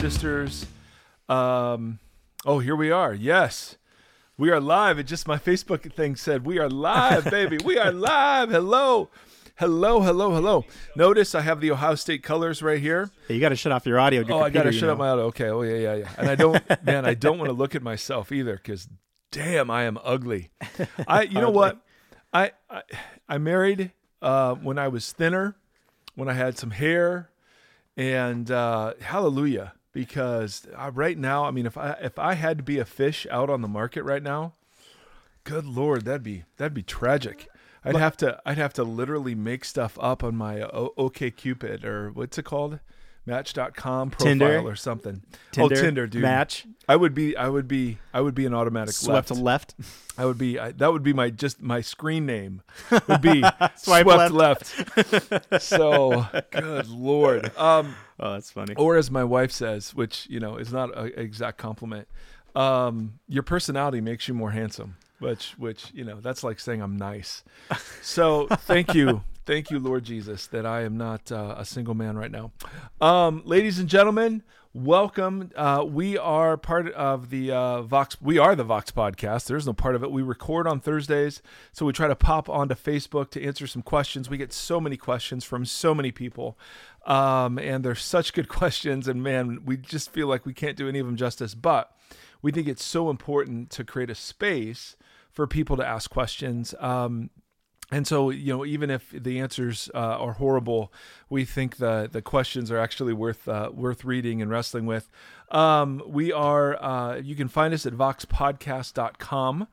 sisters. Here we are. Yes, we are live. It just my Facebook thing said we are live, baby. We are live. Hello. Notice I have the Ohio State colors right here. Hey, you got to shut off your audio. I got to shut up my audio. Okay. Oh, yeah. And I don't, man, I don't want to look at myself either because, damn, I am ugly. You know what? I married when I was thinner, when I had some hair, and hallelujah, because right now, I mean, if I had to be a fish out on the market right now, good Lord, that'd be tragic. I'd have to literally make stuff up on my OkCupid or what's it called? Match.com profile Tinder. Or something. Tinder, dude. Match. I would be an automatic swept left. That would be my screen name would be swept left. So good Lord. Oh, that's funny. Or as my wife says, which you know is not an exact compliment. Your personality makes you more handsome, which you know that's like saying I'm nice. So thank you. Thank you, Lord Jesus, that I am not a single man right now. Ladies and gentlemen, welcome. We are part of the Vox. We are the Vox podcast. There's no part of it. We record on Thursdays, so we try to pop onto Facebook to answer some questions. We get so many questions from so many people, and they're such good questions. And, man, we just feel like we can't do any of them justice. But we think it's so important to create a space for people to ask questions. And so, you know, even if the answers are horrible, we think the questions are actually worth reading and wrestling with. You can find us at voxpodcast.com,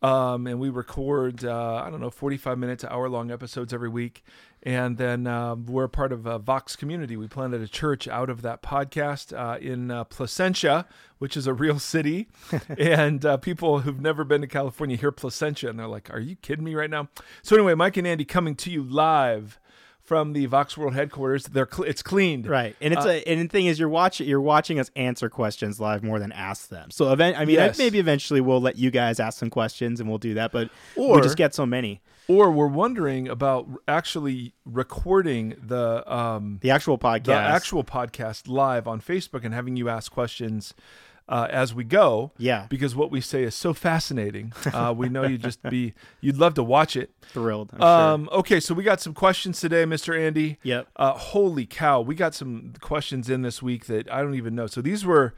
and we record, 45-minute to hour-long episodes every week. And then we're part of a Vox community. We planted a church out of that podcast in Placentia, which is a real city. And people who've never been to California hear Placentia, and they're like, are you kidding me right now? So anyway, Mike and Andy coming to you live from the Vox World headquarters. It's cleaned. Right. And it's and the thing is you're watching us answer questions live more than ask them. So yes. Maybe eventually we'll let you guys ask some questions and we'll do that, but we just get so many. Or we're wondering about actually recording the actual podcast live on Facebook and having you ask questions as we go, yeah, because what we say is so fascinating. We know you'd love to watch it. Thrilled. I'm sure. Okay, so we got some questions today, Mr. Andy. Yep. Holy cow, we got some questions in this week that I don't even know. So these were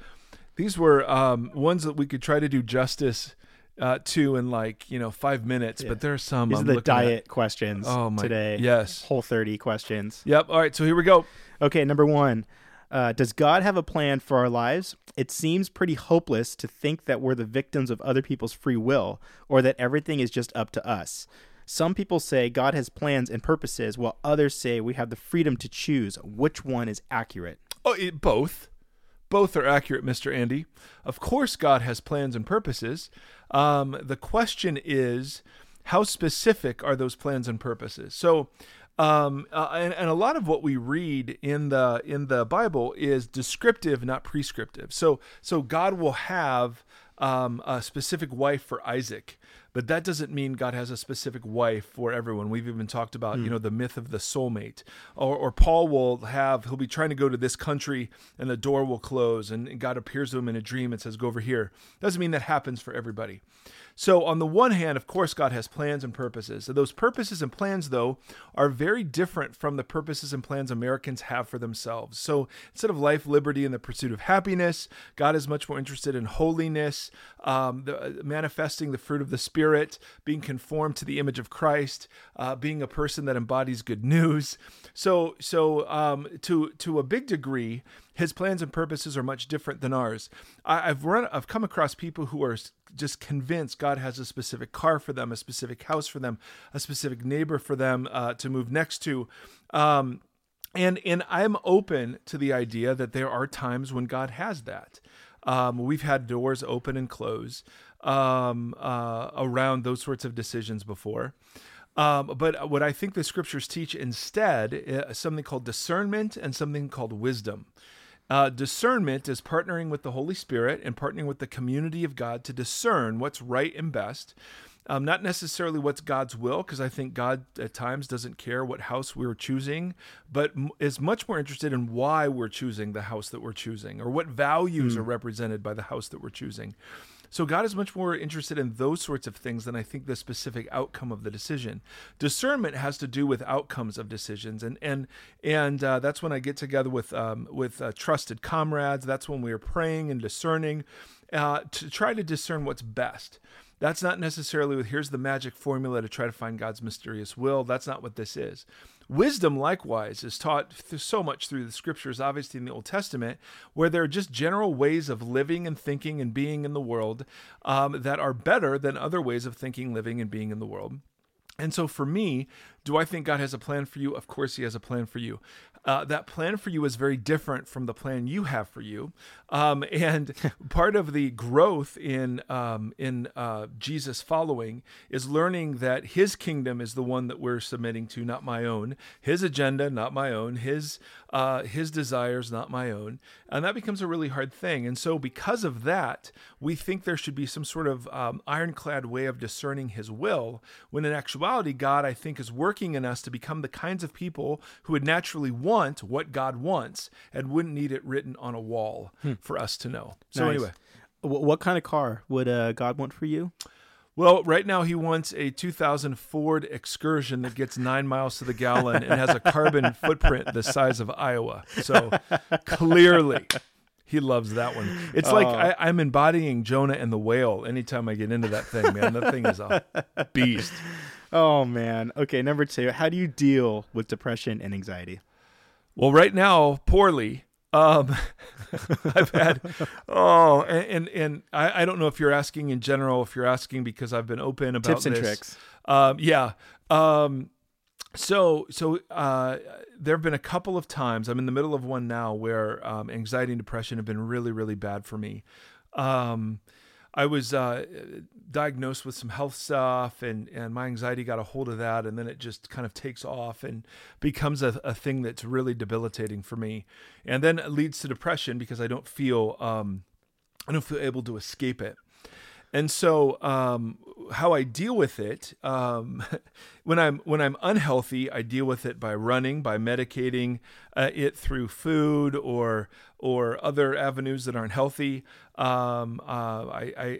ones that we could try to do justice to in 5 minutes, yeah. But there's some. These are the diet questions today. Yes, Whole30 questions. Yep. All right, so here we go. Okay, number one. Does God have a plan for our lives? It seems pretty hopeless to think that we're the victims of other people's free will or that everything is just up to us. Some people say God has plans and purposes, while others say we have the freedom to choose. Which one is accurate? Oh, both. Both are accurate, Mr. Andy. Of course God has plans and purposes. The question is, how specific are those plans and purposes? So, and a lot of what we read in the Bible is descriptive, not prescriptive. So God will have a specific wife for Isaac, but that doesn't mean God has a specific wife for everyone. We've even talked about the myth of the soulmate, or Paul he'll be trying to go to this country and the door will close and God appears to him in a dream and says, go over here. Doesn't mean that happens for everybody. So on the one hand, of course, God has plans and purposes. So those purposes and plans, though, are very different from the purposes and plans Americans have for themselves. So instead of life, liberty, and the pursuit of happiness, God is much more interested in holiness, manifesting the fruit of the Spirit, being conformed to the image of Christ, being a person that embodies good news. So to a big degree, His plans and purposes are much different than ours. I've come across people who are just convinced God has a specific car for them, a specific house for them, a specific neighbor for them to move next to. And I'm open to the idea that there are times when God has that. We've had doors open and close around those sorts of decisions before. But what I think the scriptures teach instead is something called discernment and something called wisdom. Discernment is partnering with the Holy Spirit and partnering with the community of God to discern what's right and best. Not necessarily what's God's will, because I think God at times doesn't care what house we're choosing, but is much more interested in why we're choosing the house that we're choosing, or what values are represented by the house that we're choosing. So God is much more interested in those sorts of things than I think the specific outcome of the decision. Discernment has to do with outcomes of decisions, and that's when I get together with trusted comrades. That's when we are praying and discerning to try to discern what's best. That's not necessarily with here's the magic formula to try to find God's mysterious will. That's not what this is. Wisdom, likewise, is taught so much through the scriptures, obviously in the Old Testament, where there are just general ways of living and thinking and being in the world that are better than other ways of thinking, living, and being in the world. And so for me, do I think God has a plan for you? Of course he has a plan for you. That plan for you is very different from the plan you have for you. And part of the growth in Jesus following is learning that his kingdom is the one that we're submitting to, not my own. His agenda, not my own. His desires, not my own. And that becomes a really hard thing. And so because of that, we think there should be some sort of ironclad way of discerning his will, when in actuality, God, I think, is working in us to become the kinds of people who would naturally want what God wants and wouldn't need it written on a wall for us to know. So Anyway. What kind of car would God want for you? Well, right now he wants a 2000 Ford Excursion that gets 9 miles to the gallon and has a carbon footprint the size of Iowa. So clearly he loves that one. It's like I'm embodying Jonah and the whale anytime I get into that thing, man. That thing is a beast. Oh, man. Okay, number two. How do you deal with depression and anxiety? Well, right now, poorly. I've had, I don't know if you're asking in general, if you're asking because I've been open about tips and this. Tricks. So there have been a couple of times, I'm in the middle of one now, where anxiety and depression have been really, really bad for me. I was diagnosed with some health stuff, and my anxiety got a hold of that, and then it just kind of takes off and becomes a thing that's really debilitating for me. And then it leads to depression because I don't feel able to escape it. And so how I deal with it, when I'm unhealthy, I deal with it by running, by medicating it through food or other avenues that aren't healthy. I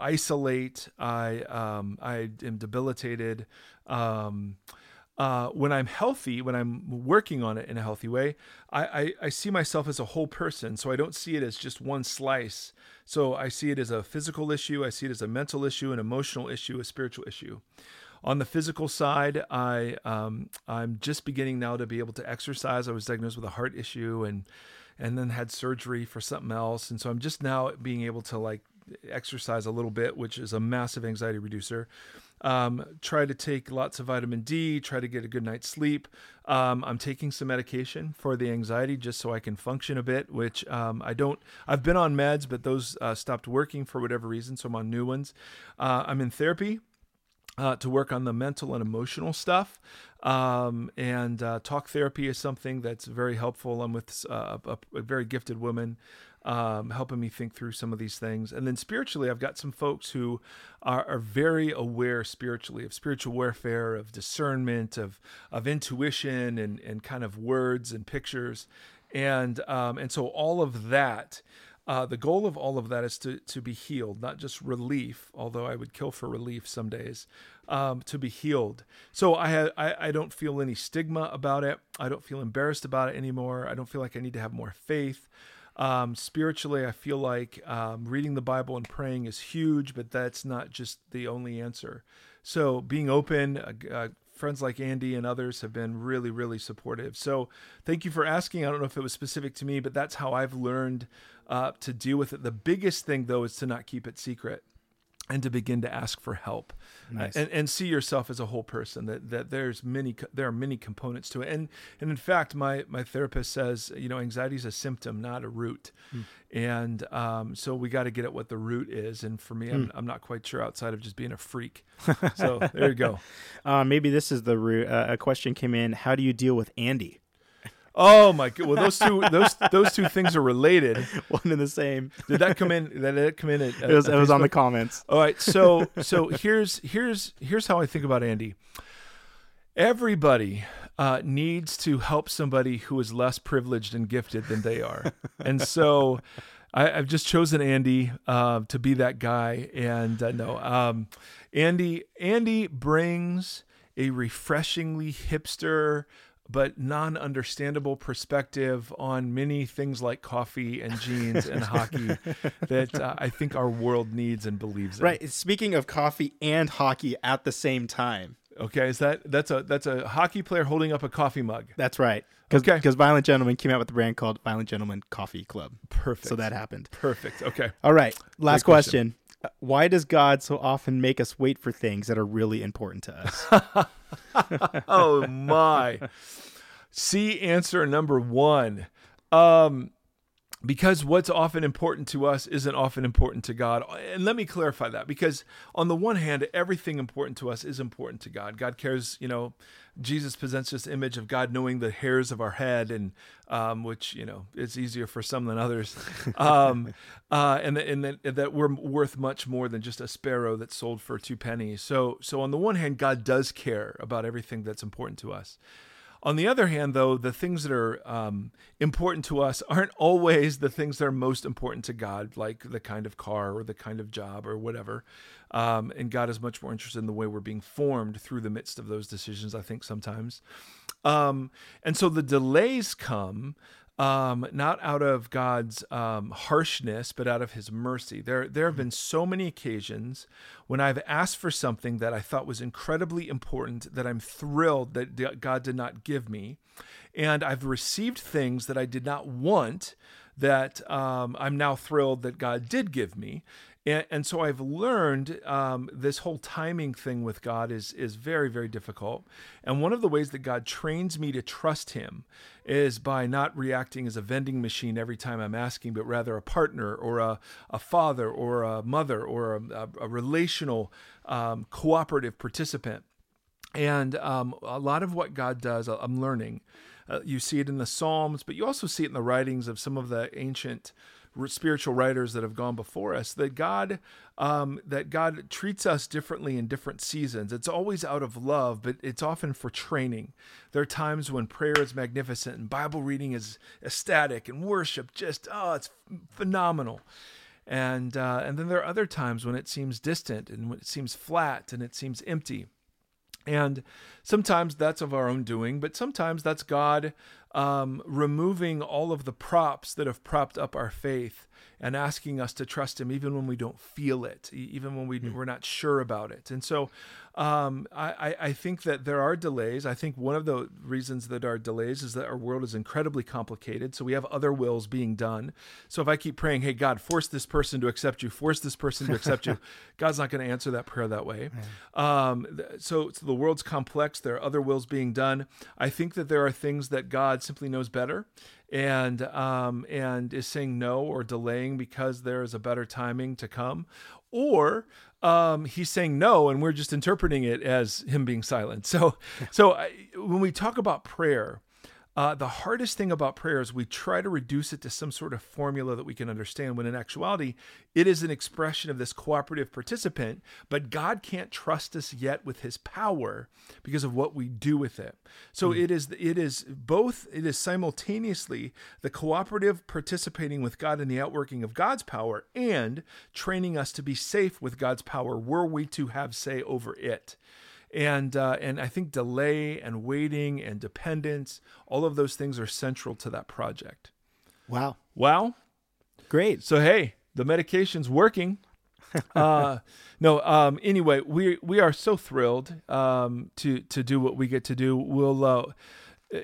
isolate. I am debilitated. When I'm healthy, when I'm working on it in a healthy way, I see myself as a whole person. So I don't see it as just one slice. So I see it as a physical issue. I see it as a mental issue, an emotional issue, a spiritual issue. On the physical side, I'm just beginning now to be able to exercise. I was diagnosed with a heart issue and then had surgery for something else. And so I'm just now being able to exercise a little bit, which is a massive anxiety reducer. Try to take lots of vitamin D, try to get a good night's sleep. I'm taking some medication for the anxiety just so I can function a bit, which I've been on meds, but those stopped working for whatever reason. So I'm on new ones. I'm in therapy to work on the mental and emotional stuff. And talk therapy is something that's very helpful. I'm with a very gifted woman, helping me think through some of these things. And then spiritually, I've got some folks who are very aware spiritually of spiritual warfare, of discernment, of intuition and kind of words and pictures. And so all of that, the goal of all of that is to be healed, not just relief, although I would kill for relief some days, to be healed. So I don't feel any stigma about it. I don't feel embarrassed about it anymore. I don't feel like I need to have more faith. Spiritually, I feel like reading the Bible and praying is huge, but that's not just the only answer. So being open, friends like Andy and others have been really, really supportive. So thank you for asking. I don't know if it was specific to me, but that's how I've learned to deal with it. The biggest thing, though, is to not keep it secret and to begin to ask for help. Nice. and see yourself as a whole person, that there are many components to it. And in fact, my therapist says, anxiety is a symptom, not a root. And so we got to get at what the root is. And for me, I'm not quite sure outside of just being a freak. So there you go. Maybe this is the root. A question came in. How do you deal with Andy? Oh my God! Well, those two things are related, one and the same. Did that come in? Did it come in? It was on the comments. All right. So here's how I think about Andy. Everybody needs to help somebody who is less privileged and gifted than they are, and so I've just chosen Andy to be that guy. And Andy brings a refreshingly hipster but non-understandable perspective on many things like coffee and jeans and hockey that I think our world needs and believes in. Right. Speaking of coffee and hockey at the same time. Okay. Is that's a hockey player holding up a coffee mug? That's right. Because Violent Gentlemen came out with a brand called Violent Gentlemen Coffee Club. Perfect. So that happened. Perfect. Okay. All right. Last question. Why does God so often make us wait for things that are really important to us? Oh my. See, answer number one. Because what's often important to us isn't often important to God. And let me clarify that, because on the one hand, everything important to us is important to God. God cares, Jesus presents this image of God knowing the hairs of our head, and which, it's easier for some than others. And that we're worth much more than just a sparrow that's sold for 2 pennies. So on the one hand, God does care about everything that's important to us. On the other hand, though, the things that are important to us aren't always the things that are most important to God, like the kind of car or the kind of job or whatever. And God is much more interested in the way we're being formed through the midst of those decisions, I think, sometimes. And so the delays come not out of God's harshness, but out of his mercy. There have been so many occasions when I've asked for something that I thought was incredibly important, that I'm thrilled that God did not give me. And I've received things that I did not want that I'm now thrilled that God did give me. And so I've learned this whole timing thing with God is very, very difficult. And one of the ways that God trains me to trust him is by not reacting as a vending machine every time I'm asking, but rather a partner or a father or a mother or a relational cooperative participant. And a lot of what God does, I'm learning. You see it in the Psalms, but you also see it in the writings of some of the ancient spiritual writers that have gone before us, that God treats us differently in different seasons. It's always out of love, but it's often for training. There are times when prayer is magnificent and Bible reading is ecstatic and worship just, it's phenomenal. And then there are other times when it seems distant and when it seems flat and it seems empty. And sometimes that's of our own doing, but sometimes that's God removing all of the props that have propped up our faith and asking us to trust him even when we don't feel it, even when we're not sure about it. And so I think that there are delays. I think one of the reasons that there are delays is that our world is incredibly complicated. So we have other wills being done. So if I keep praying, hey, God, force this person to accept you, God's not going to answer that prayer that way. So the world's complex. There are other wills being done. I think that there are things that God simply knows better and is saying no or delaying because there is a better timing to come, or he's saying no and we're just interpreting it as him being silent. So when we talk about prayer, the hardest thing about prayer is we try to reduce it to some sort of formula that we can understand, when in actuality, it is an expression of this cooperative participant, but God can't trust us yet with his power because of what we do with it. So it is simultaneously the cooperative participating with God in the outworking of God's power and training us to be safe with God's power were we to have say over it. And I think delay and waiting and dependence, all of those things are central to that project. Wow. Great. So, hey, the medication's working. Anyway, we are so thrilled to do what we get to do. We'll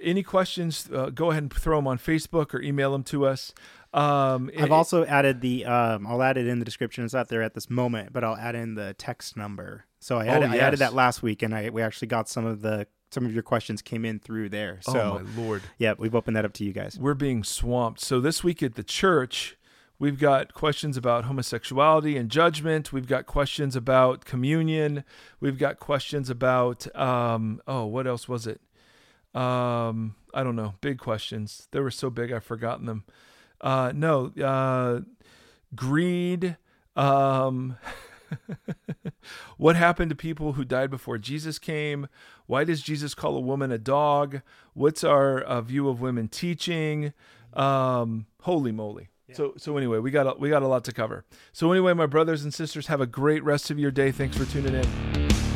any questions, go ahead and throw them on Facebook or email them to us. I've also added I'll add it in the description. It's not there at this moment, but I'll add in the text number. So I added that last week, and we actually got some of your questions came in through there. So, oh my Lord. Yeah, we've opened that up to you guys. We're being swamped. So this week at the church, we've got questions about homosexuality and judgment. We've got questions about communion. We've got questions about, what else was it? I don't know. Big questions. They were so big, I've forgotten them. Greed. What happened to people who died before Jesus came? Why does Jesus call a woman a dog? What's our view of women teaching? Holy moly. Yeah. So anyway, we got a lot to cover. So anyway, my brothers and sisters, have a great rest of your day. Thanks for tuning in.